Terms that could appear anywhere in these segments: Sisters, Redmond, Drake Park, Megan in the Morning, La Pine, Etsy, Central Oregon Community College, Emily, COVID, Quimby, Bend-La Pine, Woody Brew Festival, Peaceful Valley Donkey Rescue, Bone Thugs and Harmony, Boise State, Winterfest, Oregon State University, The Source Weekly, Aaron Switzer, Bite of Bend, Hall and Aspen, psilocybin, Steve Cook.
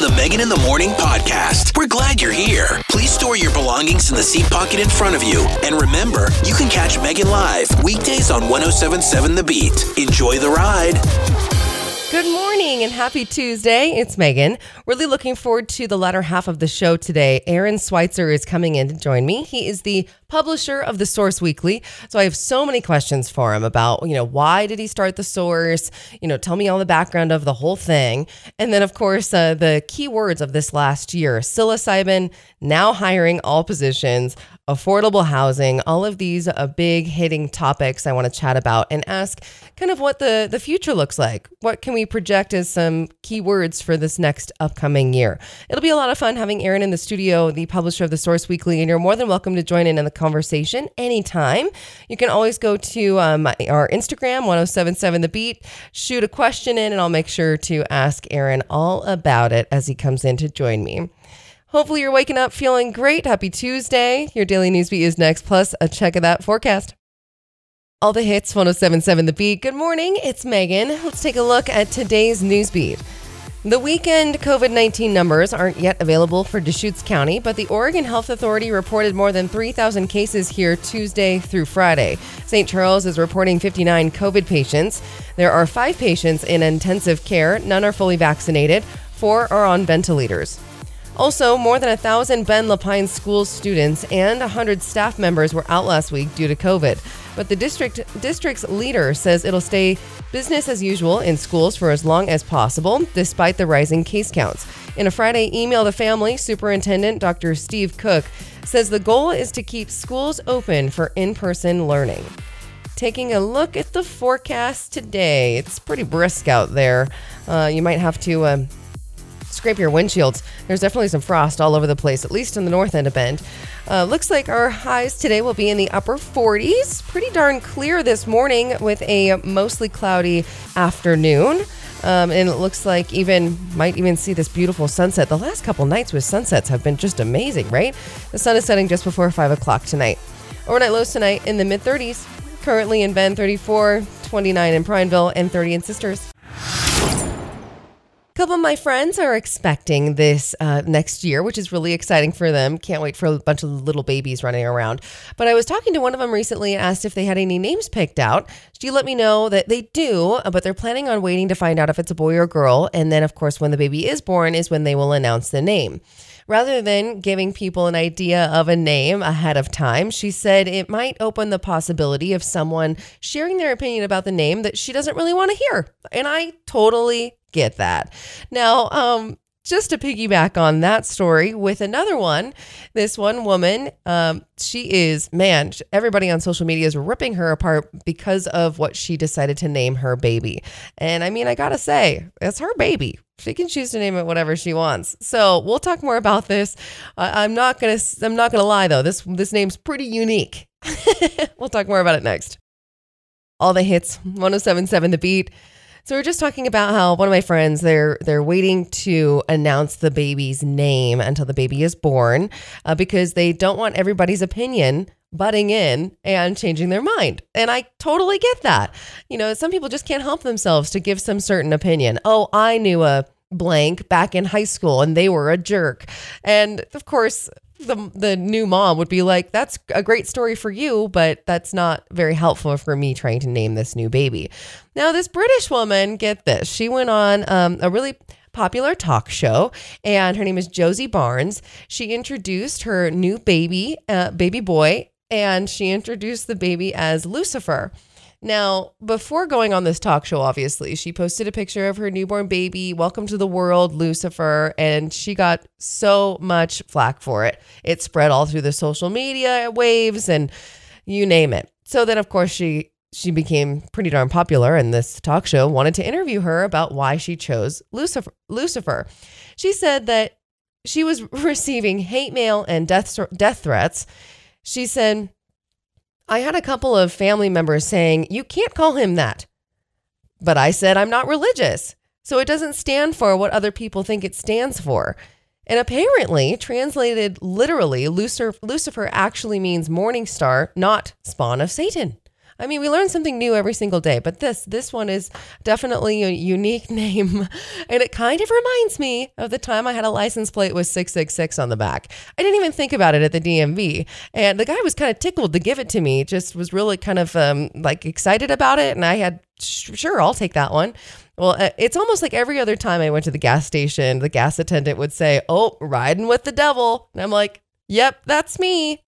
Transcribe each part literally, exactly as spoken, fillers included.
to the Megan in the Morning podcast. We're glad you're here. Please store your belongings in the seat pocket in front of you. And remember, you can catch Megan live weekdays on one oh seven point seven The Beat. Enjoy the ride. Good morning and happy Tuesday. It's Megan. Really looking forward to the latter half of the show today. Aaron Switzer is coming in to join me. He is the publisher of The Source Weekly. So I have so many questions for him about, you know, why did he start The Source? You know, tell me all the background of the whole thing. And then, of course, uh, the key words of this last year, psilocybin, now hiring all positions, affordable housing, all of these uh, big hitting topics I want to chat about and ask kind of what the, the future looks like. What can we project as some key words for this next upcoming year? It'll be a lot of fun having Aaron in the studio, the publisher of The Source Weekly, and you're more than welcome to join in in the conversation anytime. You can always go to um, our Instagram, one oh seven point seven The Beat, shoot a question in, and I'll make sure to ask Aaron all about it as he comes in to join me. Hopefully you're waking up feeling great. Happy Tuesday. Your daily news beat is next, plus a check of that forecast. All the hits, one oh seven point seven The Beat. Good morning, it's Megan. Let's take a look at today's news beat. The weekend COVID nineteen numbers aren't yet available for Deschutes County, but the Oregon Health Authority reported more than three thousand cases here Tuesday through Friday. Saint Charles is reporting fifty-nine COVID patients. There are five patients in intensive care. None are fully vaccinated. Four are on ventilators. Also, more than one thousand Bend-La Pine school students and one hundred staff members were out last week due to COVID. But the district district's leader says it'll stay business as usual in schools for as long as possible, despite the rising case counts. In a Friday email to family, Superintendent Doctor Steve Cook says the goal is to keep schools open for in-person learning. Taking a look at the forecast today, it's pretty brisk out there. Uh, you might have to... Um, Scrape your windshields. There's definitely some frost all over the place, at least in the north end of Bend. Uh, looks like our highs today will be in the upper forties. Pretty darn clear this morning with a mostly cloudy afternoon. Um, and it looks like even might even see this beautiful sunset. The last couple nights with sunsets have been just amazing, right? The sun is setting just before five o'clock tonight. Overnight lows tonight in the mid-thirties. Currently in Bend, thirty-four, twenty-nine in Prineville, and thirty in Sisters. A couple of my friends are expecting this uh, next year, which is really exciting for them. Can't wait for a bunch of little babies running around. But I was talking to one of them recently and asked if they had any names picked out. She let me know that they do, but they're planning on waiting to find out if it's a boy or girl. And then, of course, when the baby is born is when they will announce the name. Rather than giving people an idea of a name ahead of time, she said it might open the possibility of someone sharing their opinion about the name that she doesn't really want to hear. And I totally get that. Now, um, just to piggyback on that story with another one, this one woman, um, she is, man, everybody on social media is ripping her apart because of what she decided to name her baby. And I mean, I gotta say, it's her baby. She can choose to name it whatever she wants. So we'll talk more about this. Uh, I'm not gonna, I'm not gonna lie though. This, this name's pretty unique. We'll talk more about it next. All the hits, one oh seven point seven The Beat. So we we're just talking about how one of my friends, they're they're waiting to announce the baby's name until the baby is born uh, because they don't want everybody's opinion butting in and changing their mind. And I totally get that. You know, some people just can't help themselves to give some certain opinion. Oh, I knew a blank back in high school and they were a jerk. And of course, the the new mom would be like, that's a great story for you, but that's not very helpful for me trying to name this new baby. Now, this British woman, get this, she went on um, a really popular talk show, and her name is Josie Barnes. She introduced her new baby, uh, baby boy, and she introduced the baby as Lucifer. Now, before going on this talk show, obviously, she posted a picture of her newborn baby, welcome to the world, Lucifer, and she got so much flack for it. It spread all through the social media waves and you name it. So then, of course, she... She became pretty darn popular, and this talk show wanted to interview her about why she chose Lucifer. Lucifer. She said that she was receiving hate mail and death death threats. She said, I had a couple of family members saying, you can't call him that. But I said, I'm not religious, so it doesn't stand for what other people think it stands for. And apparently, translated literally, Lucifer actually means morning star, not spawn of Satan. I mean, we learn something new every single day, but this this one is definitely a unique name, and it kind of reminds me of the time I had a license plate with six six six on the back. I didn't even think about it at the D M V, and the guy was kind of tickled to give it to me, just was really kind of um, like excited about it, and I had, sure, I'll take that one. Well, it's almost like every other time I went to the gas station, the gas attendant would say, "Oh, riding with the devil." And I'm like, yep, that's me.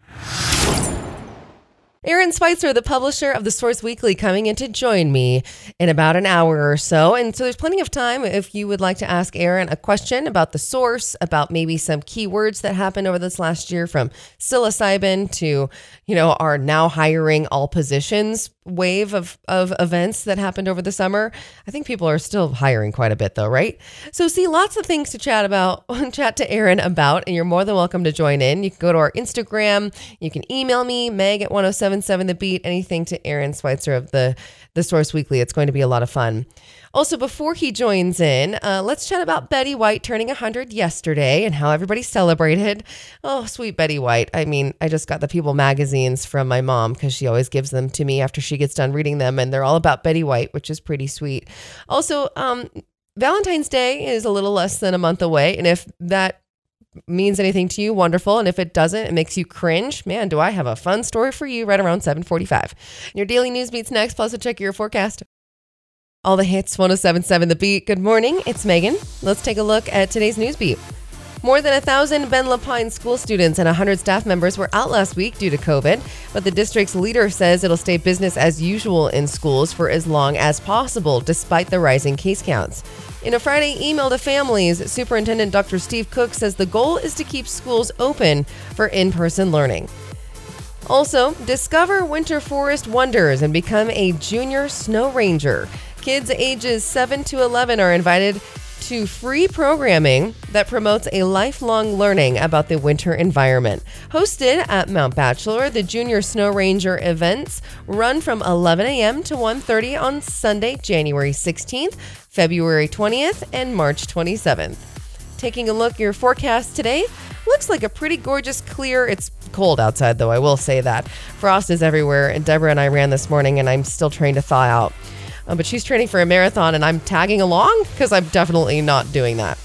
Aaron Switzer, the publisher of The Source Weekly, coming in to join me in about an hour or so. And so there's plenty of time if you would like to ask Aaron a question about The Source, about maybe some keywords that happened over this last year, from psilocybin to, you know, our now hiring all positions wave of, of events that happened over the summer. I think people are still hiring quite a bit though, right? So see, lots of things to chat about, chat to Aaron about, and you're more than welcome to join in. You can go to our Instagram. You can email me, Meg at one oh seven point seven The Beat, anything to Aaron Switzer of the, the Source Weekly. It's going to be a lot of fun. Also, before he joins in, uh, let's chat about Betty White turning one hundred yesterday and how everybody celebrated. Oh, sweet Betty White. I mean, I just got the People magazines from my mom because she always gives them to me after she gets done reading them, and they're all about Betty White, which is pretty sweet. Also, um, Valentine's Day is a little less than a month away, and if that means anything to you, wonderful. And if it doesn't, it makes you cringe, man, do I have a fun story for you right around seven forty-five. Your daily news beats next, plus a check of your forecast. All the hits, one oh seven point seven The Beat. Good morning, it's Megan. Let's take a look at today's news beat. More than one thousand Bend-La Pine school students and one hundred staff members were out last week due to COVID, but the district's leader says it'll stay business as usual in schools for as long as possible, despite the rising case counts. In a Friday email to families, Superintendent Doctor Steve Cook says the goal is to keep schools open for in-person learning. Also, discover winter forest wonders and become a junior snow ranger. Kids ages seven to eleven are invited to free programming that promotes a lifelong learning about the winter environment. Hosted at Mount Bachelor, the Junior Snow Ranger events run from eleven a.m. to one thirty on Sunday, January sixteenth, February twentieth, and March twenty-seventh. Taking a look at your forecast today, looks like a pretty gorgeous clear. It's cold outside, though, I will say that. Frost is everywhere, and Deborah and I ran this morning, and I'm still trying to thaw out. Um, but she's training for a marathon, and I'm tagging along because I'm definitely not doing that.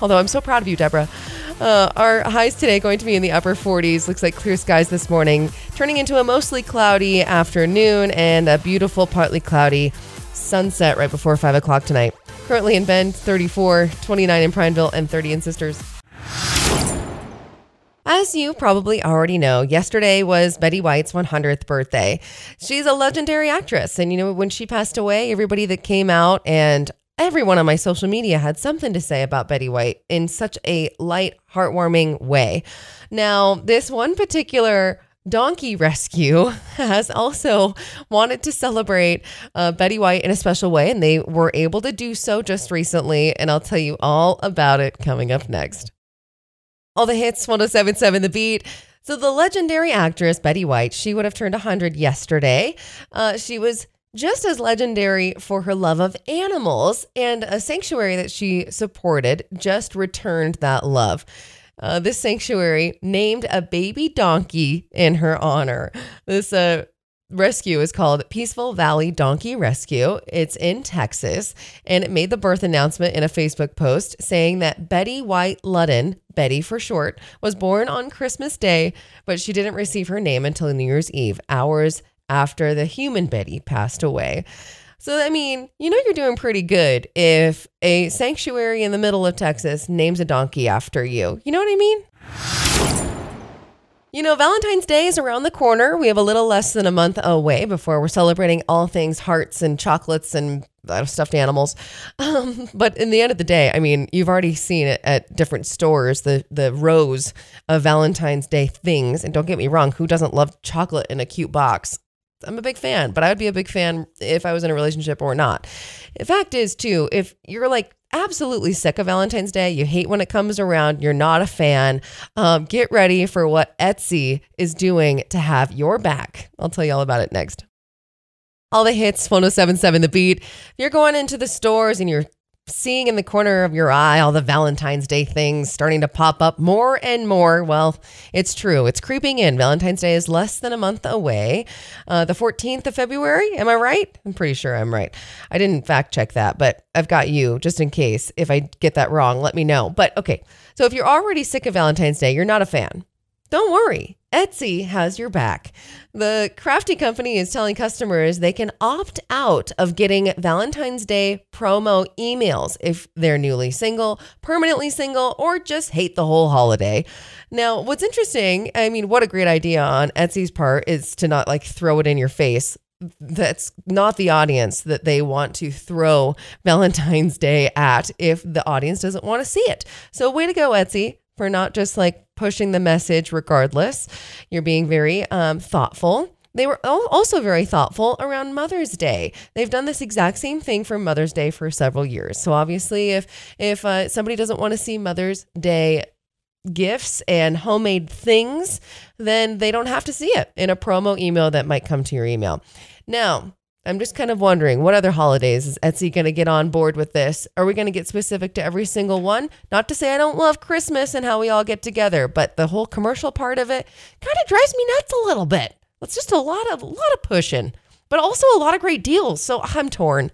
Although I'm so proud of you, Deborah. Uh, our highs today going to be in the upper forties. Looks like clear skies this morning, turning into a mostly cloudy afternoon and a beautiful partly cloudy sunset right before five o'clock tonight. Currently in Bend, thirty-four, twenty-nine in Prineville, and thirty in Sisters. As you probably already know, yesterday was Betty White's one hundredth birthday. She's a legendary actress. And, you know, when she passed away, everybody that came out and everyone on my social media had something to say about Betty White in such a light, heartwarming way. Now, this one particular donkey rescue has also wanted to celebrate uh, Betty White in a special way, and they were able to do so just recently. And I'll tell you all about it coming up next. All the hits, one oh seven point seven The Beat. So the legendary actress, Betty White, she would have turned one hundred yesterday. Uh, she was just as legendary for her love of animals, and a sanctuary that she supported just returned that love. Uh, this sanctuary named a baby donkey in her honor. This uh, rescue is called Peaceful Valley Donkey Rescue. It's in Texas, and it made the birth announcement in a Facebook post saying that Betty White Ludden, Betty for short, was born on Christmas Day, but she didn't receive her name until New Year's Eve, hours after the human Betty passed away. So, I mean, you know you're doing pretty good if a sanctuary in the middle of Texas names a donkey after you. You know what I mean? You know, Valentine's Day is around the corner. We have a little less than a month away before we're celebrating all things hearts and chocolates and stuffed animals. Um, but in the end of the day, I mean, you've already seen it at different stores, the, the rows of Valentine's Day things. And don't get me wrong, who doesn't love chocolate in a cute box? I'm a big fan, but I would be a big fan if I was in a relationship or not. The fact is, too, if you're like absolutely sick of Valentine's Day, you hate when it comes around, you're not a fan, um, get ready for what Etsy is doing to have your back. I'll tell you all about it next. All the hits, one oh seven point seven The Beat. If you're going into the stores and you're seeing in the corner of your eye all the Valentine's Day things starting to pop up more and more. Well, it's true. It's creeping in. Valentine's Day is less than a month away. Uh, the fourteenth of February. Am I right? I'm pretty sure I'm right. I didn't fact check that, but I've got you just in case. If I get that wrong, let me know. But okay. So if you're already sick of Valentine's Day, you're not a fan. Don't worry. Etsy has your back. The crafty company is telling customers they can opt out of getting Valentine's Day promo emails if they're newly single, permanently single, or just hate the whole holiday. Now, what's interesting, I mean, what a great idea on Etsy's part is to not like throw it in your face. That's not the audience that they want to throw Valentine's Day at if the audience doesn't want to see it. So way to go, Etsy, for not just like pushing the message regardless. You're being very um, thoughtful. They were also very thoughtful around Mother's Day. They've done this exact same thing for Mother's Day for several years. So obviously if if uh, somebody doesn't want to see Mother's Day gifts and homemade things, then they don't have to see it in a promo email that might come to your email. Now, I'm just kind of wondering, what other holidays is Etsy going to get on board with this? Are we going to get specific to every single one? Not to say I don't love Christmas and how we all get together, but the whole commercial part of it kind of drives me nuts a little bit. It's just a lot of a lot of pushing, but also a lot of great deals. So I'm torn.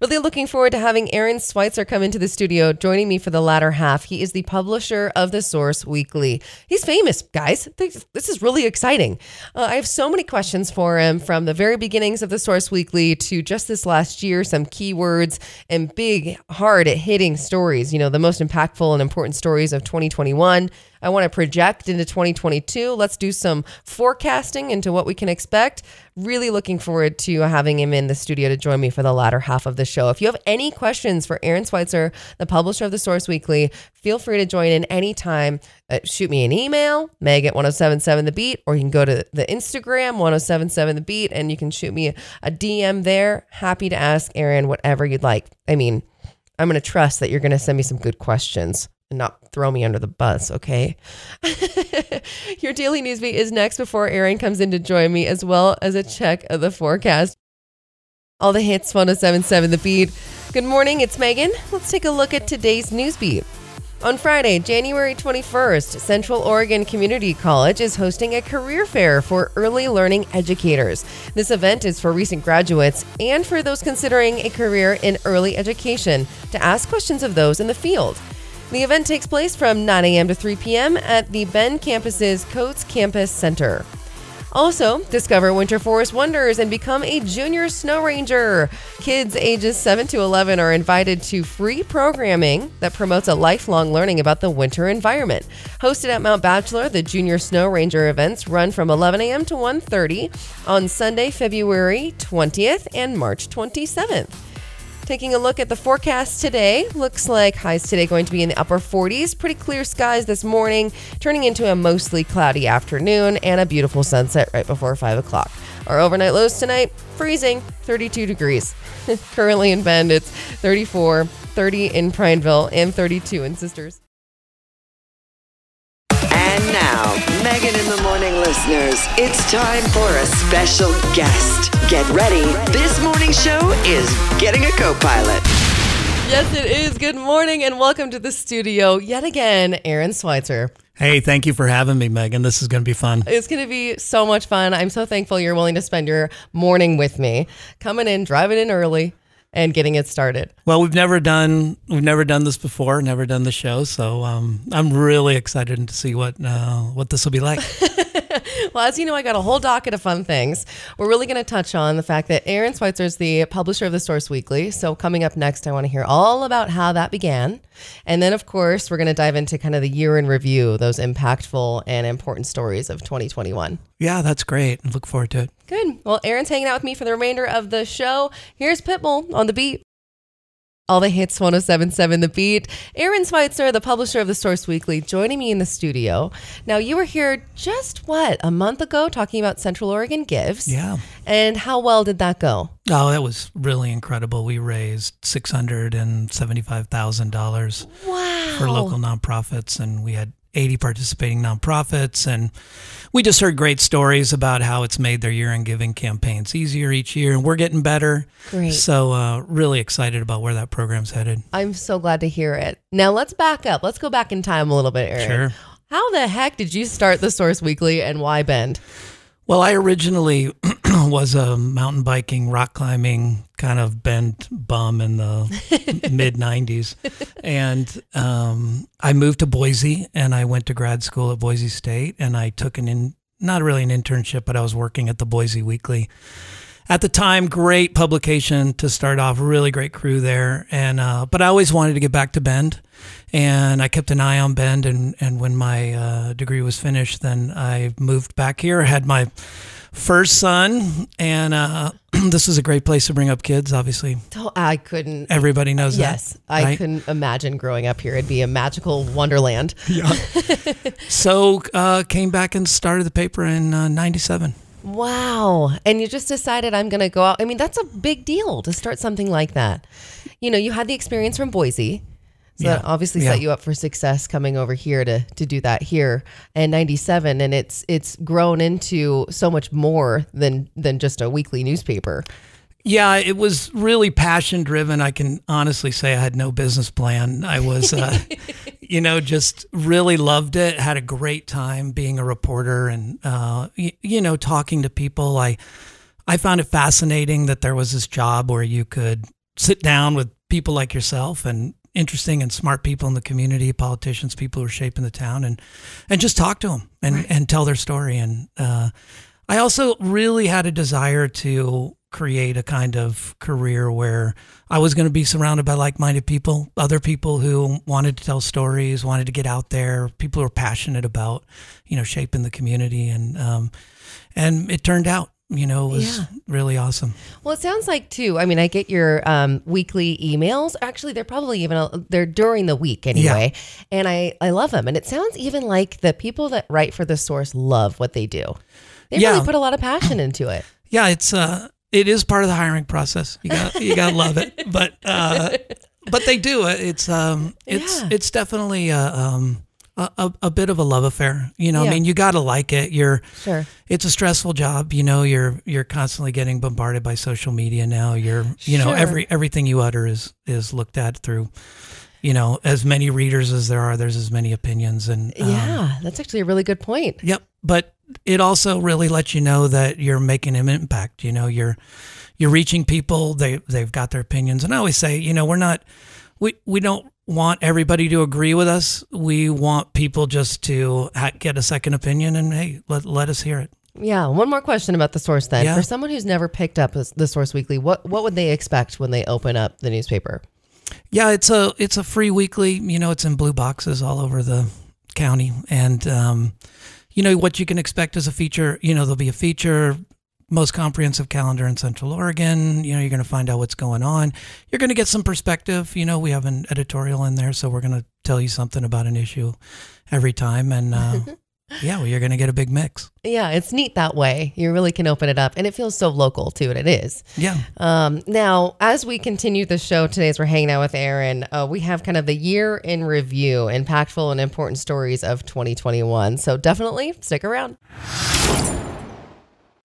Really looking forward to having Aaron Switzer come into the studio, joining me for the latter half. He is the publisher of The Source Weekly. He's famous, guys. This is really exciting. Uh, I have so many questions for him, from the very beginnings of The Source Weekly to just this last year, some keywords and big, hard at hitting stories, you know, the most impactful and important stories of twenty twenty-one. I want to project into twenty twenty-two. Let's do some forecasting into what we can expect. Really looking forward to having him in the studio to join me for the latter half of the show. If you have any questions for Aaron Switzer, the publisher of The Source Weekly, feel free to join in anytime. Uh, shoot me an email, Meg at one oh seven point seven The Beat, or you can go to the Instagram, one oh seven point seven The Beat, and you can shoot me a D M there. Happy to ask Aaron whatever you'd like. I mean, I'm going to trust that you're going to send me some good questions and not throw me under the bus, okay? Your daily news beat is next before Aaron comes in to join me, as well as a check of the forecast. All the hits, one oh seven point seven The Beat. Good morning, it's Megan. Let's take a look at today's news beat. On Friday, January twenty-first, Central Oregon Community College is hosting a career fair for early learning educators. This event is for recent graduates and for those considering a career in early education to ask questions of those in the field. The event takes place from nine a.m. to three p.m. at the Bend campus's Coates Campus Center. Also, discover winter forest wonders and become a junior snow ranger. Kids ages seven to eleven are invited to free programming that promotes a lifelong learning about the winter environment. Hosted at Mount Bachelor, the junior snow ranger events run from eleven a.m. to one thirty on Sunday, February twentieth and March twenty-seventh. Taking a look at the forecast today, looks like highs today going to be in the upper forties. Pretty clear skies this morning, turning into a mostly cloudy afternoon and a beautiful sunset right before five o'clock. Our overnight lows tonight, freezing, thirty-two degrees. Currently in Bend, it's thirty-four, thirty in Prineville, and thirty-two in Sisters. And now, Megan in the Morning listeners, it's time for a special guest. Get ready. This morning show is getting a co-pilot. Yes, it is. Good morning and welcome to the studio yet again, Aaron Switzer. Hey, thank you for having me, Megan. This is going to be fun. It's going to be so much fun. I'm so thankful you're willing to spend your morning with me, coming in, driving in early, and getting it started. Well, we've never done we've never done this before, never done the show, so um, I'm really excited to see what uh, what this will be like. Well, as you know, I got a whole docket of fun things. We're really going to touch on the fact that Aaron Switzer is the publisher of The Source Weekly. So coming up next, I want to hear all about how that began. And then, of course, we're going to dive into kind of the year in review, those impactful and important stories of twenty twenty-one. Yeah, that's great. I look forward to it. Good. Well, Aaron's hanging out with me for the remainder of the show. Here's Pitbull on The Beat. All the hits, one oh seven point seven The Beat. Aaron Switzer, the publisher of The Source Weekly, joining me in the studio. Now, you were here just, what, a month ago talking about Central Oregon Gives. Yeah. And how well did that go? Oh, that was really incredible. We raised six hundred seventy-five thousand dollars wow. for local nonprofits, and we had eighty participating nonprofits, and we just heard great stories about how it's made their year in giving campaigns easier each year, and we're getting better. Great. So uh, really excited about where that program's headed. I'm so glad to hear it. Now let's back up. Let's go back in time a little bit, Aaron. Sure. How the heck did you start The Source Weekly, and why Bend? Well, I originally was a mountain biking, rock climbing kind of bent bum in the mid nineties. And um, I moved to Boise, and I went to grad school at Boise State, and I took an in, not really an internship, but I was working at the Boise Weekly. At the time, great publication to start off, really great crew there. And uh, but I always wanted to get back to Bend, and I kept an eye on Bend. And, and when my uh, degree was finished, then I moved back here, had my first son, and uh, this is a great place to bring up kids, obviously. Oh, I couldn't. Everybody knows yes, that. Yes, I right? couldn't imagine growing up here. It'd be a magical wonderland. Yeah. So uh, came back and started the paper in uh, ninety-seven. Wow. And you just decided I'm going to go out. I mean, that's a big deal to start something like that. You know, you had the experience from Boise. So yeah. that obviously yeah. set you up for success coming over here to to do that here in ninety-seven. And it's it's grown into so much more than than just a weekly newspaper. Yeah, it was really passion driven. I can honestly say I had no business plan. I was, uh, you know, just really loved it. Had a great time being a reporter and, uh, y- you know, talking to people. I, I found it fascinating that there was this job where you could sit down with people like yourself and interesting and smart people in the community, politicians, people who are shaping the town, and, and just talk to them and, right. and tell their story. And uh, I also really had a desire to create a kind of career where I was going to be surrounded by like-minded people, other people who wanted to tell stories, wanted to get out there, people who are passionate about, you know, shaping the community. And, um, and it turned out, you know, it was yeah. really awesome. Well, it sounds like too, I mean, I get your um, weekly emails. Actually, they're probably even, a, they're during the week anyway. Yeah. And I, I love them. And it sounds even like the people that write for The Source love what they do. They yeah. really put a lot of passion into it. Yeah. It's, uh, It is part of the hiring process. You got you got to love it, but uh, but they do. It's um it's yeah. it's definitely a, um, a a bit of a love affair. You know, yeah. I mean, you got to like it. You're sure it's a stressful job. You know, you're you're constantly getting bombarded by social media now. You're you know sure. every everything you utter is is looked at through. You know, as many readers as there are, there's as many opinions. And um, yeah, that's actually a really good point. Yep. But it also really lets you know that you're making an impact. You know, you're you're reaching people. They, they've got their opinions. And I always say, you know, we're not, we, we don't want everybody to agree with us. We want people just to ha- get a second opinion and, hey, let, let us hear it. Yeah. One more question about The Source then. Yeah. For someone who's never picked up The Source Weekly, what, what would they expect when they open up the newspaper? Yeah, it's a it's a free weekly. You know, it's in blue boxes all over the county, and um, you know what you can expect is a feature. You know, there'll be a feature, most comprehensive calendar in Central Oregon. You know, you're going to find out what's going on. You're going to get some perspective. You know, we have an editorial in there, so we're going to tell you something about an issue every time, and. Uh, Yeah, well, you're going to get a big mix. Yeah, it's neat that way. You really can open it up. And it feels so local, too, and it is. Yeah. Um, now, as we continue the show today, as we're hanging out with Aaron, uh, we have kind of the year in review, impactful and important stories of twenty twenty-one. So definitely stick around.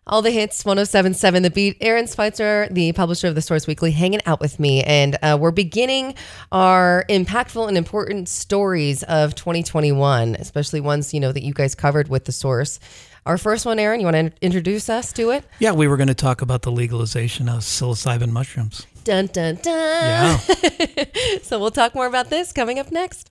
All the hits, one oh seven point seven The Beat. Aaron Switzer, the publisher of The Source Weekly, hanging out with me. And uh, we're beginning our impactful and important stories of twenty twenty-one, especially ones, you know, that you guys covered with The Source. Our first one, Aaron, you want to introduce us to it? Yeah, we were going to talk about the legalization of psilocybin mushrooms. Dun, dun, dun. Yeah. So we'll talk more about this coming up next.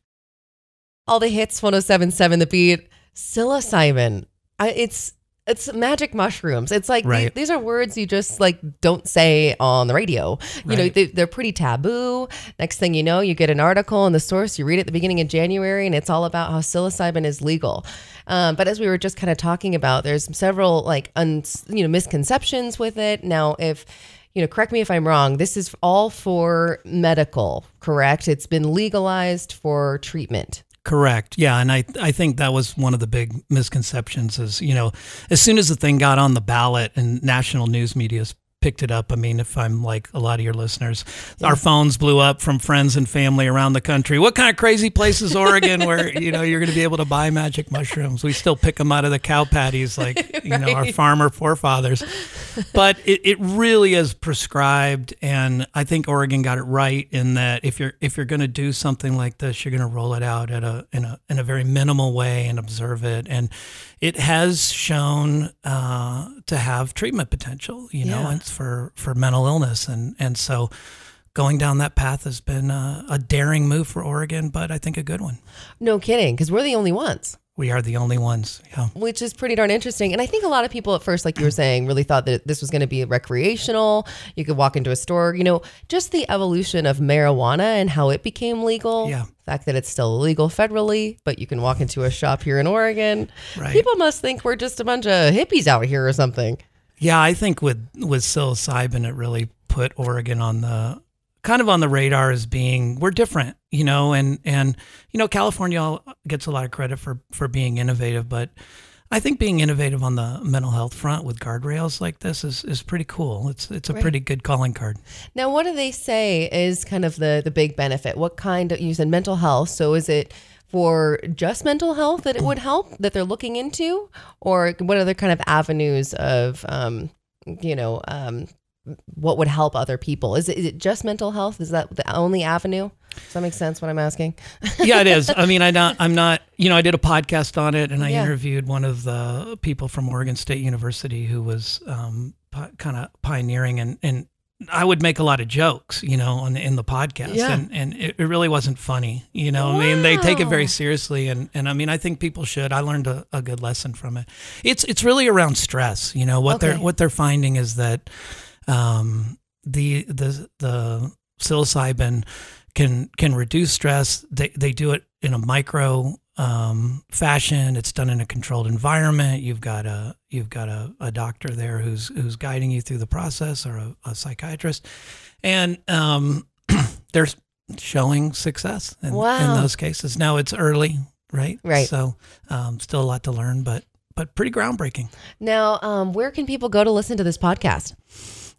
All the hits, one oh seven point seven The Beat. Psilocybin. I, it's... It's magic mushrooms. It's like right. these, these are words you just like don't say on the radio. You right. know, they, they're pretty taboo. Next thing you know, you get an article in The Source, you read it at the beginning of January, and it's all about how psilocybin is legal. Um, but as we were just kind of talking about, there's several like un, you know misconceptions with it. Now, if you know, correct me if I'm wrong, this is all for medical, correct? It's been legalized for treatment. Correct. Yeah. And I, I think that was one of the big misconceptions is, you know, as soon as the thing got on the ballot and national news media's picked it up. I mean, if I'm like a lot of your listeners, yeah. Our phones blew up from friends and family around the country. What kind of crazy place is Oregon where, you know, you're going to be able to buy magic mushrooms? We still pick them out of the cow patties like, right. you know, our farmer forefathers. But it, it really is prescribed. And I think Oregon got it right in that if you're if you're going to do something like this, you're going to roll it out at a in a in a very minimal way and observe it. And it has shown uh, to have treatment potential, you know, yeah. and it's for, for mental illness. And, and so going down that path has been a, a daring move for Oregon, but I think a good one. No kidding, because we're the only ones. We are the only ones. Yeah. Which is pretty darn interesting. And I think a lot of people at first, like you were saying, really thought that this was going to be recreational. You could walk into a store, you know, just the evolution of marijuana and how it became legal. Yeah. The fact that it's still illegal federally, but you can walk into a shop here in Oregon. Right. People must think we're just a bunch of hippies out here or something. Yeah. I think with, with psilocybin, it really put Oregon on the kind of on the radar as being, we're different, you know, and, and, you know, California gets a lot of credit for, for being innovative, but I think being innovative on the mental health front with guardrails like this is, is pretty cool. It's, it's a right. pretty good calling card. Now, what do they say is kind of the, the big benefit? What kind of, you said mental health. So is it for just mental health that it would help that they're looking into, or what other kind of avenues of, um, you know, um, what would help other people? Is it, is it just mental health? Is that the only avenue? Does that make sense what I'm asking? Yeah, it is. I mean, I not, I'm not, you know, I did a podcast on it and I yeah. interviewed one of the people from Oregon State University who was um, p- kind of pioneering, and, and I would make a lot of jokes, you know, on the, in the podcast yeah. and, and it, it really wasn't funny, you know, wow. I mean, they take it very seriously. And, and I mean, I think people should, I learned a, a good lesson from it. It's, it's really around stress, you know, what okay. they're, what they're finding is that, Um, the, the, the psilocybin can, can reduce stress. They, they do it in a micro, um, fashion. It's done in a controlled environment. You've got a, you've got a, a doctor there who's, who's guiding you through the process, or a, a psychiatrist, and, um, they're showing success in, wow. in those cases. Now it's early, right? Right. So, um, still a lot to learn, but, but pretty groundbreaking. Now, um, where can people go to listen to this podcast?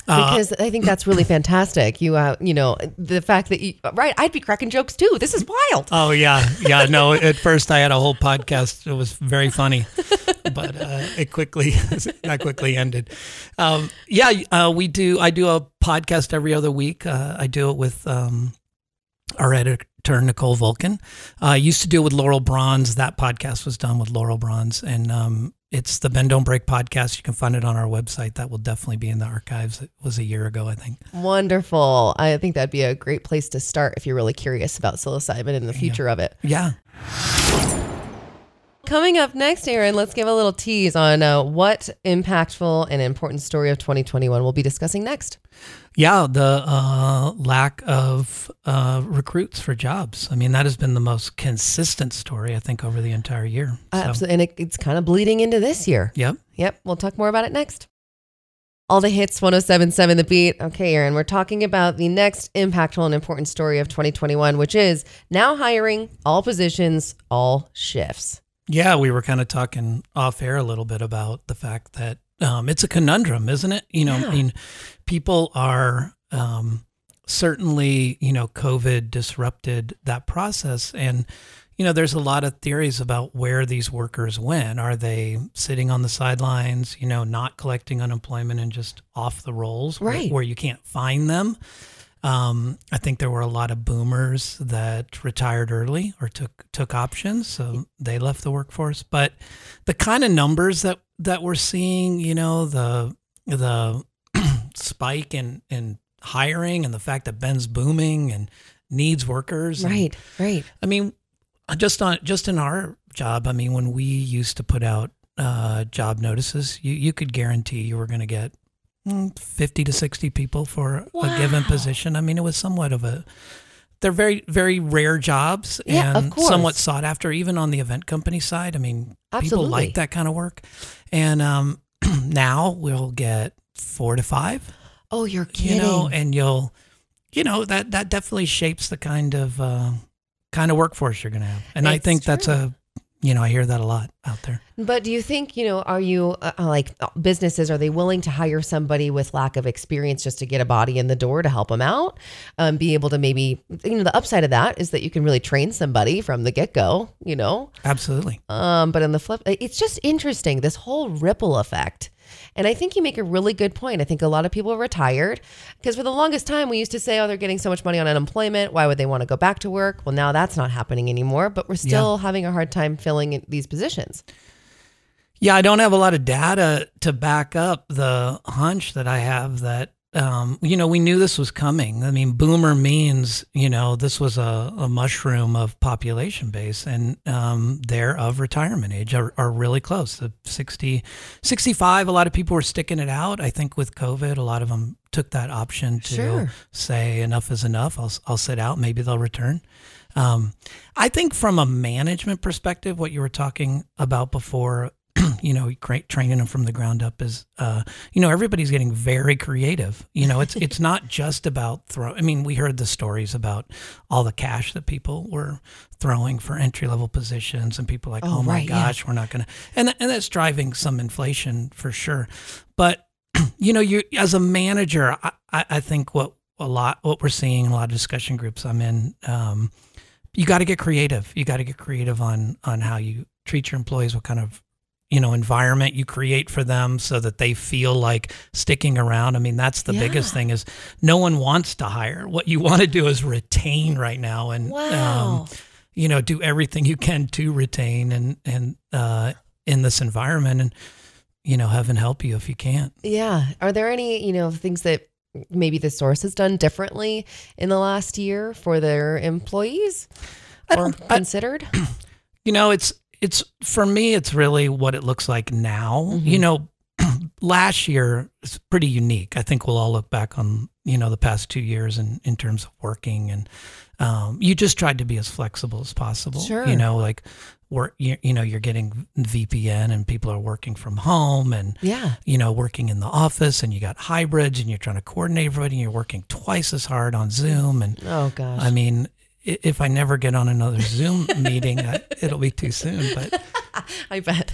Because uh, I think that's really fantastic. You, uh, you know, the fact that you, right, I'd be cracking jokes too. This is wild. Oh yeah. Yeah. No, at first I had a whole podcast. It was very funny, but uh, it quickly, that quickly ended. Um, yeah. Uh, we do, I do a podcast every other week. Uh, I do it with um, our editor, Nicole Vulcan. I uh, used to do it with Laurel Bronze. That podcast was done with Laurel Bronze, and, um, it's the Bend, Don't Break podcast. You can find it on our website. That will definitely be in the archives. It was a year ago, I think. Wonderful. I think that'd be a great place to start if you're really curious about psilocybin and the future yeah. of it. Yeah. Coming up next, Aaron, let's give a little tease on uh, what impactful and important story of twenty twenty-one we'll be discussing next. Yeah, the uh, lack of uh, recruits for jobs. I mean, that has been the most consistent story, I think, over the entire year. So. Uh, absolutely. And it, it's kind of bleeding into this year. Yep. Yep. We'll talk more about it next. All the hits, one oh seven point seven The Beat. Okay, Aaron, we're talking about the next impactful and important story of twenty twenty-one, which is now hiring, all positions, all shifts. Yeah, we were kind of talking off air a little bit about the fact that um, it's a conundrum, isn't it? You know, yeah. I mean, people are um, certainly, you know, COVID disrupted that process. And, you know, there's a lot of theories about where these workers went. Are they sitting on the sidelines, you know, not collecting unemployment and just off the rolls right. where, where you can't find them? Um, I think there were a lot of boomers that retired early or took, took options. So they left the workforce, but the kind of numbers that, that we're seeing, you know, the, the spike in, in hiring and the fact that Bend's booming and needs workers. Right. And, right. I mean, just on, just in our job, I mean, when we used to put out, uh, job notices, you, you could guarantee you were going to get fifty to sixty people for wow. a given position. I mean, it was somewhat of a, they're very, very rare jobs yeah, and somewhat sought after, even on the event company side. I mean, Absolutely. People like that kind of work. And um, now we'll get four to five. Oh, you're kidding. You know, and you'll, you know, that, that definitely shapes the kind of, uh, kind of workforce you're going to have. And it's I think true. That's a, you know, I hear that a lot out there. But do you think, you know, are you uh, like businesses, are they willing to hire somebody with lack of experience just to get a body in the door to help them out? Um, be able to maybe, you know, the upside of that is that you can really train somebody from the get go, you know? Absolutely. Um, but on the flip, it's just interesting, this whole ripple effect. And I think you make a really good point. I think a lot of people are retired because for the longest time we used to say, oh, they're getting so much money on unemployment. Why would they want to go back to work? Well, now that's not happening anymore, but we're still yeah. having a hard time filling these positions. Yeah, I don't have a lot of data to back up the hunch that I have that, um, you know, we knew this was coming. I mean, boomer means, you know, this was a, a mushroom of population base, and um, they're of retirement age are, are really close. The sixty, sixty-five, a lot of people were sticking it out. I think with COVID, a lot of them took that option to sure. say enough is enough. I'll, I'll sit out. Maybe they'll return. Um, I think from a management perspective, what you were talking about before, you know, training them from the ground up is, uh, you know, everybody's getting very creative. You know, it's it's not just about throw. I mean, we heard the stories about all the cash that people were throwing for entry level positions, and people like, oh, oh my right, gosh, yeah. we're not going to, and and that's driving some inflation for sure. But you know, you as a manager, I, I think what a lot what we're seeing in a lot of discussion groups I'm in, um, you got to get creative. You got to get creative on on how you treat your employees, what kind of you know, environment you create for them so that they feel like sticking around. I mean, that's the yeah. biggest thing is no one wants to hire. What you want to do is retain right now and, wow. um, you know, do everything you can to retain and, and, uh, in this environment and, you know, heaven help you if you can't. Yeah. Are there any, you know, things that maybe the Source has done differently in the last year for their employees or considered? I, you know, it's, It's for me, it's really what it looks like now. Mm-hmm. You know, last year is pretty unique. I think we'll all look back on, you know, the past two years in, in terms of working and um, you just tried to be as flexible as possible. Sure. You know, like work, you, you know, you're getting V P N and people are working from home and, yeah. you know, working in the office and you got hybrids and you're trying to coordinate everybody and you're working twice as hard on Zoom. And oh gosh, I mean, if I never get on another Zoom meeting, I, it'll be too soon. But I bet.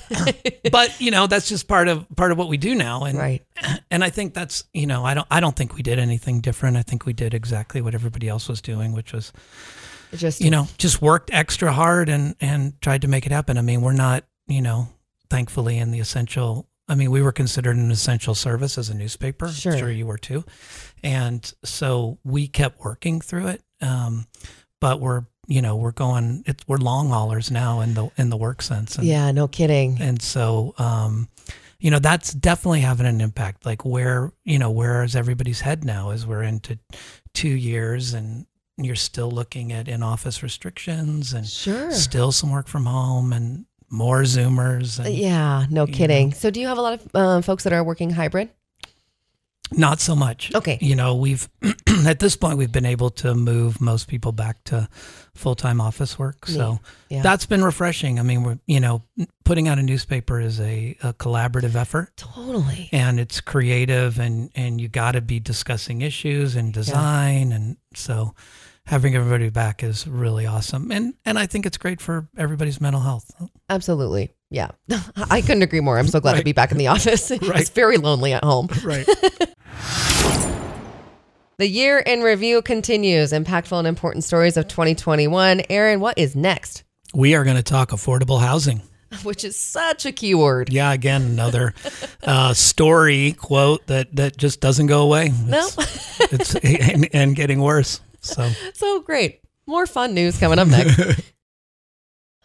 But you know, that's just part of part of what we do now, and right. and I think that's you know, I don't I don't think we did anything different. I think we did exactly what everybody else was doing, which was just you know, just worked extra hard and and tried to make it happen. I mean, we're not you know, thankfully in the essential. I mean, we were considered an essential service as a newspaper. Sure, I'm sure you were too, and so we kept working through it. Um, But we're, you know, we're going, it's, we're long haulers now in the in the work sense. And, yeah, no kidding. And so, um, you know, that's definitely having an impact. Like where, you know, where is everybody's head now as we're into two years and you're still looking at in-office restrictions and sure. still some work from home and more Zoomers. And, yeah, no kidding. Know. So do you have a lot of uh, folks that are working hybrid? Not so much. Okay. You know, we've, at this point, we've been able to move most people back to full-time office work. So yeah. Yeah. that's been refreshing. I mean, we're, you know, putting out a newspaper is a, a collaborative effort. Totally. And it's creative and, and you got to be discussing issues and design. Yeah. And so having everybody back is really awesome. And, and I think it's great for everybody's mental health. Absolutely. Yeah. I couldn't agree more. I'm so glad right. to be back in the office. Right. It's very lonely at home. Right. The year in review continues. Impactful and important stories of twenty twenty-one. Aaron, what is next? We are going to talk affordable housing. Which is such a key word. Yeah, again, another uh, story quote that, that just doesn't go away. No. It's, it's, and, and getting worse. So. so great. More fun news coming up next.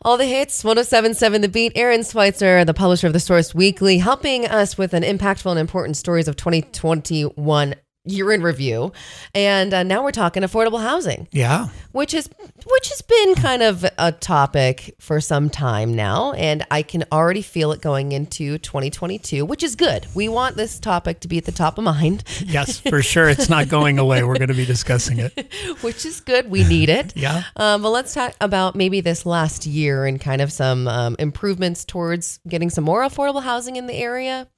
All the hits, one oh seven point seven The Beat, Aaron Switzer, the publisher of The Source Weekly, helping us with an impactful and important stories of twenty twenty-one year in review. And uh, now we're talking affordable housing. Yeah. Which is which has been kind of a topic for some time now. And I can already feel it going into twenty twenty-two, which is good. We want this topic to be at the top of mind. Yes, for sure. It's not going away. We're going to be discussing it. Which is good. We need it. Yeah. Um, but let's talk about maybe this last year and kind of some um, improvements towards getting some more affordable housing in the area.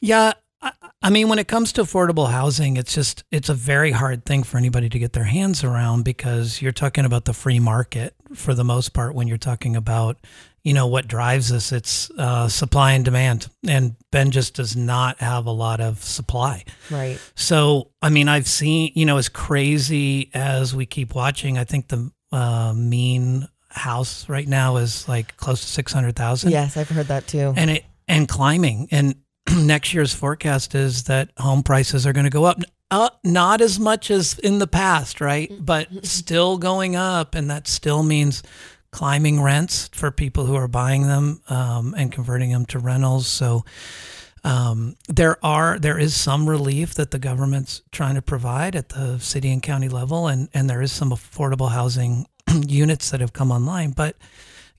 Yeah. I mean, when it comes to affordable housing, it's just, it's a very hard thing for anybody to get their hands around because you're talking about the free market for the most part when you're talking about, you know, what drives us. It's uh, supply and demand. And Bend just does not have a lot of supply. Right. So, I mean, I've seen, you know, as crazy as we keep watching, I think the uh, mean house right now is like close to six hundred thousand. Yes, I've heard that too. And it and climbing. And next year's forecast is that home prices are going to go up. Uh, not as much as in the past, right? But still going up. And that still means climbing rents for people who are buying them um, and converting them to rentals. So um, there are there is some relief that the government's trying to provide at the city and county level, and, and there is some affordable housing units that have come online. But,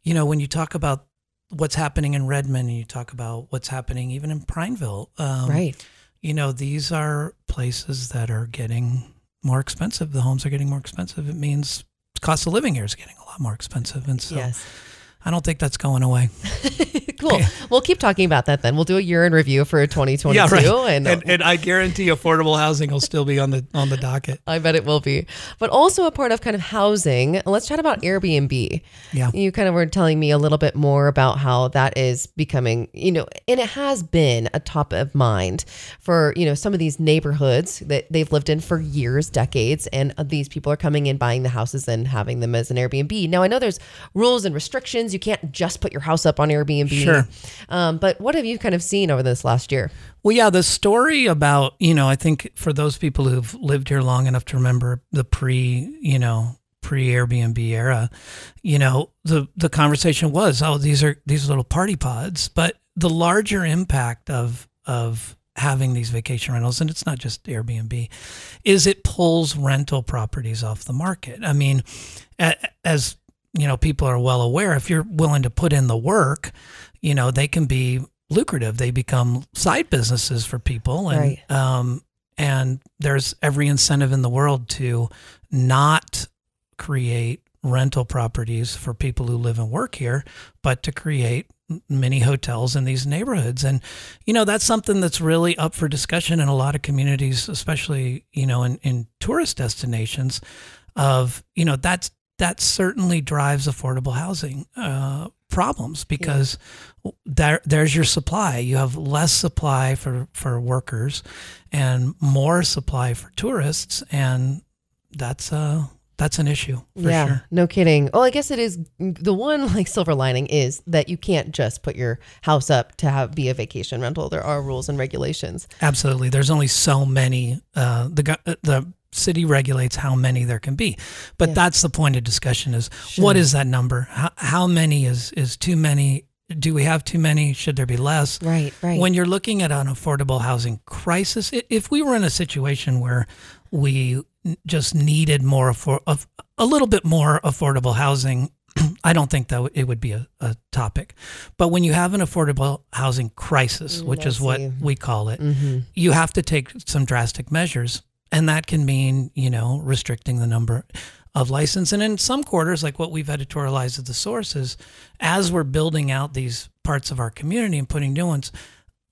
you know, when you talk about what's happening in Redmond and you talk about what's happening even in Prineville, um, right. you know, these are places that are getting more expensive. The homes are getting more expensive. It means cost of living here is getting a lot more expensive. And so yes. I don't think that's going away. Cool. Yeah. We'll keep talking about that then. We'll do a year in review for twenty twenty-two. Yeah, right. and, and, and I guarantee affordable housing will still be on the on the docket. I bet it will be. But also a part of kind of housing, let's chat about Airbnb. Yeah. You kind of were telling me a little bit more about how that is becoming, you know, and it has been a top of mind for, you know, some of these neighborhoods that they've lived in for years, decades, and these people are coming in, buying the houses and having them as an Airbnb. Now, I know there's rules and restrictions. You can't just put your house up on Airbnb. Sure. Um, but what have you kind of seen over this last year? Well, yeah, the story about, you know, I think for those people who've lived here long enough to remember the pre, you know, pre Airbnb era, you know, the, the conversation was, oh, these are these little party pods, but the larger impact of, of having these vacation rentals, and it's not just Airbnb, is it pulls rental properties off the market. I mean, as you know, people are well aware, if you're willing to put in the work, you know, they can be lucrative. They become side businesses for people. And, right. um, and there's every incentive in the world to not create rental properties for people who live and work here, but to create many hotels in these neighborhoods. And, you know, that's something that's really up for discussion in a lot of communities, especially, you know, in, in tourist destinations of, you know, that's, that certainly drives affordable housing uh, problems because yeah. there, there's your supply. You have less supply for, for workers and more supply for tourists. And that's uh, that's an issue for yeah, sure. No kidding. Well, I guess it is. The one like silver lining is that you can't just put your house up to have be a vacation rental. There are rules and regulations. Absolutely. There's only so many. Uh, the the city regulates how many there can be, but yeah. that's the point of discussion is sure. what is that number? How, how many is, is too many? Do we have too many? Should there be less? Right, right. When you're looking at an affordable housing crisis, if we were in a situation where we just needed more afford, a little bit more affordable housing, I don't think that it would be a, a topic. But when you have an affordable housing crisis, which Let's is what see. we call it, mm-hmm. you have to take some drastic measures. And that can mean, you know, restricting the number of license. And in some quarters, like what we've editorialized at The Source is, as we're building out these parts of our community and putting new ones,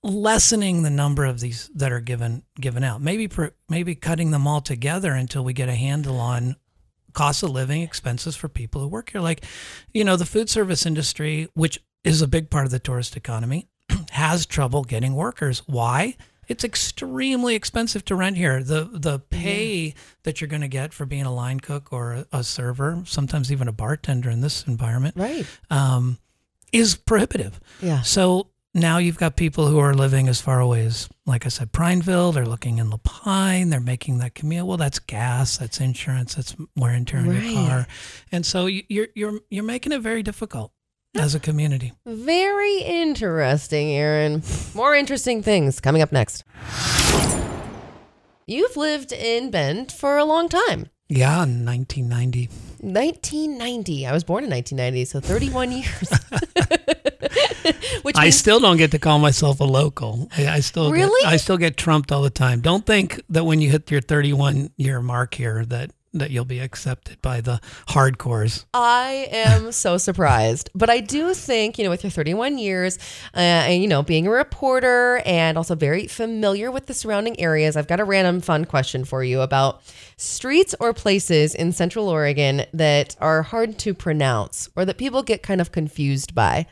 lessening the number of these that are given given out. Maybe per, maybe cutting them all together until we get a handle on cost of living expenses for people who work here. Like, you know, the food service industry, which is a big part of the tourist economy, has trouble getting workers. Why? It's extremely expensive to rent here. The the pay that you're going to get for being a line cook or a, a server, sometimes even a bartender in this environment, right, um, is prohibitive. Yeah. So now you've got people who are living as far away as, like I said, Prineville. They're looking in La Pine. They're making that commute. Well, that's gas. That's insurance. That's wear and tear on right. your car. And so you're you're you're making it very difficult. As a community. Very interesting, Aaron. More interesting things coming up next. You've lived in Bend for a long time. Yeah, nineteen ninety. nineteen ninety. I was born in nineteen ninety, so thirty-one years. Which means, I still don't get to call myself a local. I, I still really? get, I still get trumped all the time. Don't think that when you hit your thirty-one year mark here that that you'll be accepted by the hardcores. I am so surprised. But I do think, you know, with your thirty-one years uh, and, you know, being a reporter and also very familiar with the surrounding areas, I've got a random fun question for you about streets or places in Central Oregon that are hard to pronounce or that people get kind of confused by.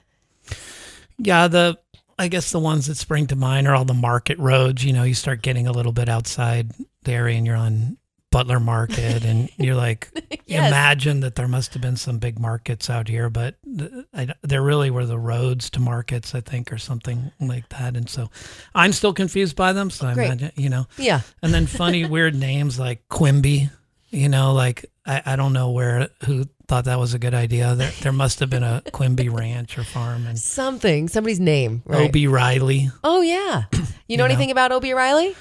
Yeah, the I guess the ones that spring to mind are all the market roads. You know, you start getting a little bit outside the area and you're on Butler Market and you're like, yes. Imagine that there must have been some big markets out here, but th- I, there really were the roads to markets, I think, or something like that. And so I'm still confused by them. So I Great. imagine, you know, yeah. And then funny, weird names like Quimby, you know, like I, I don't know where, who thought that was a good idea. There, there must have been a Quimby ranch or farm and something, somebody's name, right? O B. Riley. Oh yeah. You know, you know? Anything about O B. Riley?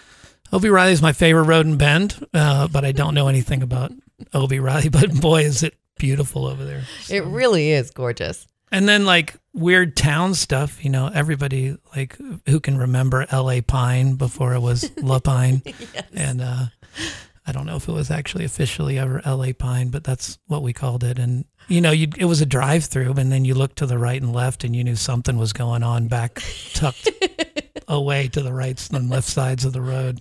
O B. Riley is my favorite road in Bend, uh, but I don't know anything about O B. Riley, but boy, is it beautiful over there. So. It really is gorgeous. And then like weird town stuff, you know, everybody like who can remember La Pine before it was La Pine. Yes. And uh, I don't know if it was actually officially ever La Pine, but that's what we called it. And, you know, you'd, it was a drive-through and then you looked to the right and left and you knew something was going on back tucked away to the right and left sides of the road.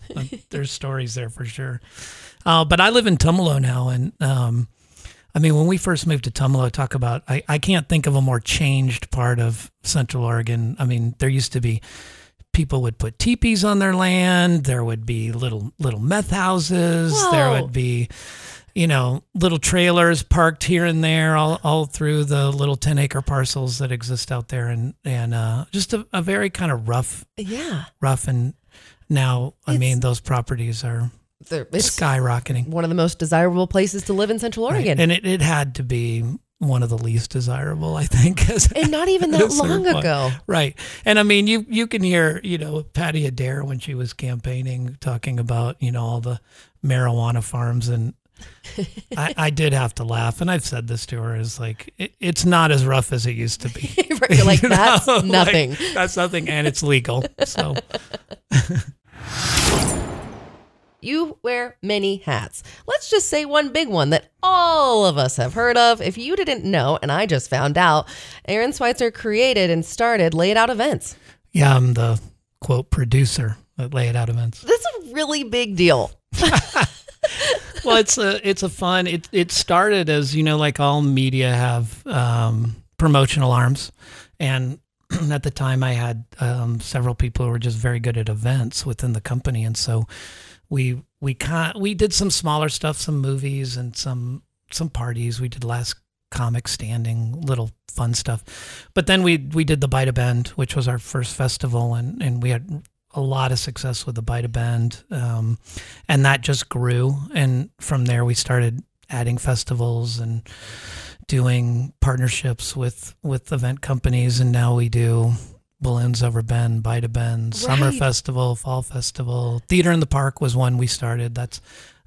There's stories there for sure. Uh, but I live in Tumalo now. And um, I mean, when we first moved to Tumalo, talk about, I, I can't think of a more changed part of Central Oregon. I mean, there used to be people would put teepees on their land. There would be little, little meth houses. Whoa. There would be, you know, little trailers parked here and there all, all through the little ten acre parcels that exist out there. And, and, uh, just a, a very kind of rough, yeah, rough. And now, it's, I mean, those properties are skyrocketing. One of the most desirable places to live in Central Oregon. Right. And it, it had to be one of the least desirable, I think. As, and not even that long ago. Right. And I mean, you, you can hear, you know, Patty Adair when she was campaigning, talking about, you know, all the marijuana farms and, I, I did have to laugh, and I've said this to her, is like, it, it's not as rough as it used to be. Right, like, you that's know? nothing. Like, that's nothing, and it's legal. So, you wear many hats. Let's just say one big one that all of us have heard of. If you didn't know, and I just found out, Aaron Switzer created and started Lay It Out Events. Yeah, I'm the, quote, producer at Lay It Out Events. That's a really big deal. Well, it's a it's a fun. It it started as, you know, like all media have um, promotional arms, and at the time I had um, several people who were just very good at events within the company, and so we we con- we did some smaller stuff, some movies and some some parties. We did last comic standing, little fun stuff, but then we we did the Bite of Bend, which was our first festival, and and we had a lot of success with the Bite of Bend, um, and that just grew. And from there, we started adding festivals and doing partnerships with, with event companies. And now we do Balloons Over Bend, Bite of Bend, right. Summer Festival, Fall Festival. Theater in the Park was one we started. That's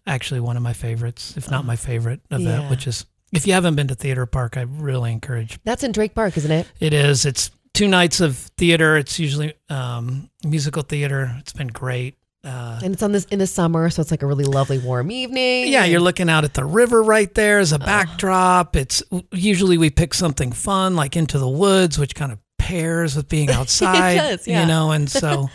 actually one of my favorites, if not my favorite event, yeah. Which is, if you haven't been to Theater Park, I really encourage. That's in Drake Park, isn't it? It is. It's two nights of theater. It's usually um, musical theater. It's been great. Uh, and it's on this in the summer, so it's like a really lovely warm evening. Yeah, you're looking out at the river right there as a uh, backdrop. It's usually we pick something fun like Into the Woods, which kind of pairs with being outside. It does, yeah. You know, and so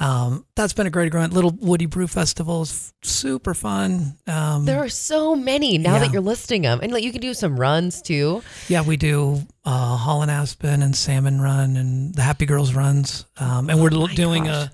um, that's been a great event. Little Woody Brew Festival is super fun. Um, there are so many now yeah. that you're listing them. And like you can do some runs too. Yeah, we do. Uh, Hall and Aspen and Salmon Run and the Happy Girls Runs. Um, and oh we're doing gosh. a,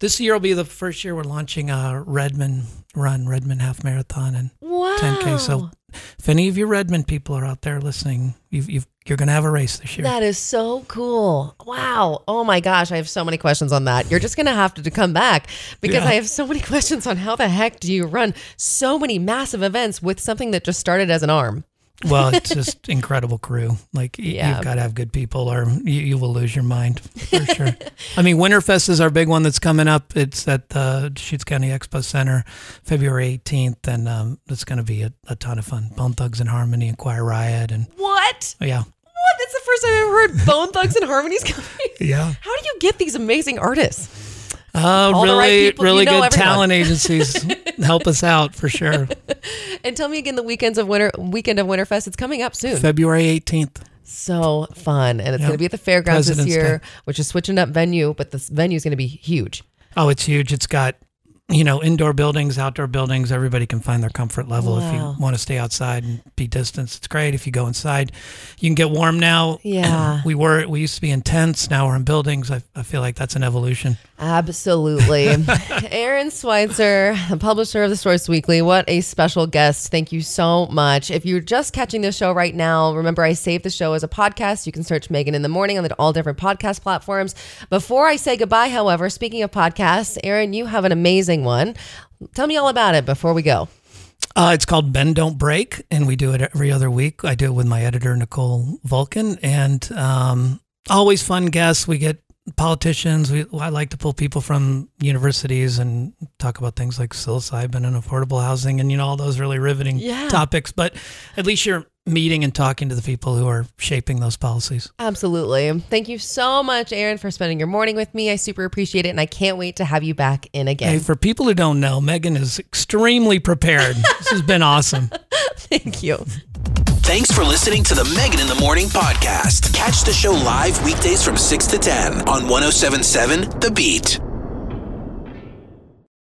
this year will be the first year we're launching a Redmond Run, Redmond Half Marathon and wow. ten K. So if any of you Redmond people are out there listening, you've, you've, you're going to have a race this year. That is so cool. Wow. Oh my gosh. I have so many questions on that. You're just going to have to come back because yeah. I have so many questions on how the heck do you run so many massive events with something that just started as an arm. Well, it's just incredible crew. Like yeah. You've got to have good people or you, you will lose your mind for sure. I mean, Winterfest is our big one that's coming up. It's at the Deschutes County Expo Center, February eighteenth. And um, it's going to be a, a ton of fun. Bone Thugs and Harmony and Choir Riot. And What? Yeah. What? That's the first time I've ever heard Bone Thugs and Harmony's coming. Yeah. How do you get these amazing artists? Uh, All really, right people, really you know good everyone. Talent agencies help us out for sure. And tell me again the weekends of winter weekend of Winterfest. It's coming up soon, February eighteenth. So fun, and it's yep. going to be at the fairgrounds President's this year, Day. Which is switching up venue, but this venue is going to be huge. Oh, it's huge! It's got you know indoor buildings, outdoor buildings. Everybody can find their comfort level. Wow. If you want to stay outside and be distanced, it's great. If you go inside, you can get warm now. Yeah, we were we used to be in tents. Now we're in buildings. I, I feel like that's an evolution. Absolutely. Aaron Switzer, the publisher of The Source Weekly, what a special guest. Thank you so much. If you're just catching this show right now, remember I saved the show as a podcast. You can search Megan in the Morning on all different podcast platforms. Before I say goodbye, however, speaking of podcasts, Aaron, you have an amazing one. Tell me all about it before we go. Uh, it's called Bend, Don't Break, and we do it every other week. I do it with my editor, Nicole Vulcan, and um, always fun guests. We get politicians. We, I like to pull people from universities and talk about things like psilocybin and affordable housing and, you know, all those really riveting yeah. topics. But at least you're meeting and talking to the people who are shaping those policies. Absolutely. Thank you so much, Aaron, for spending your morning with me. I super appreciate it, and I can't wait to have you back in again. Hey, for people who don't know, Megan is extremely prepared. This has been awesome. Thank you. Thanks for listening to the Megan in the Morning podcast. Catch the show live weekdays from six to ten on one oh seven point seven The Beat.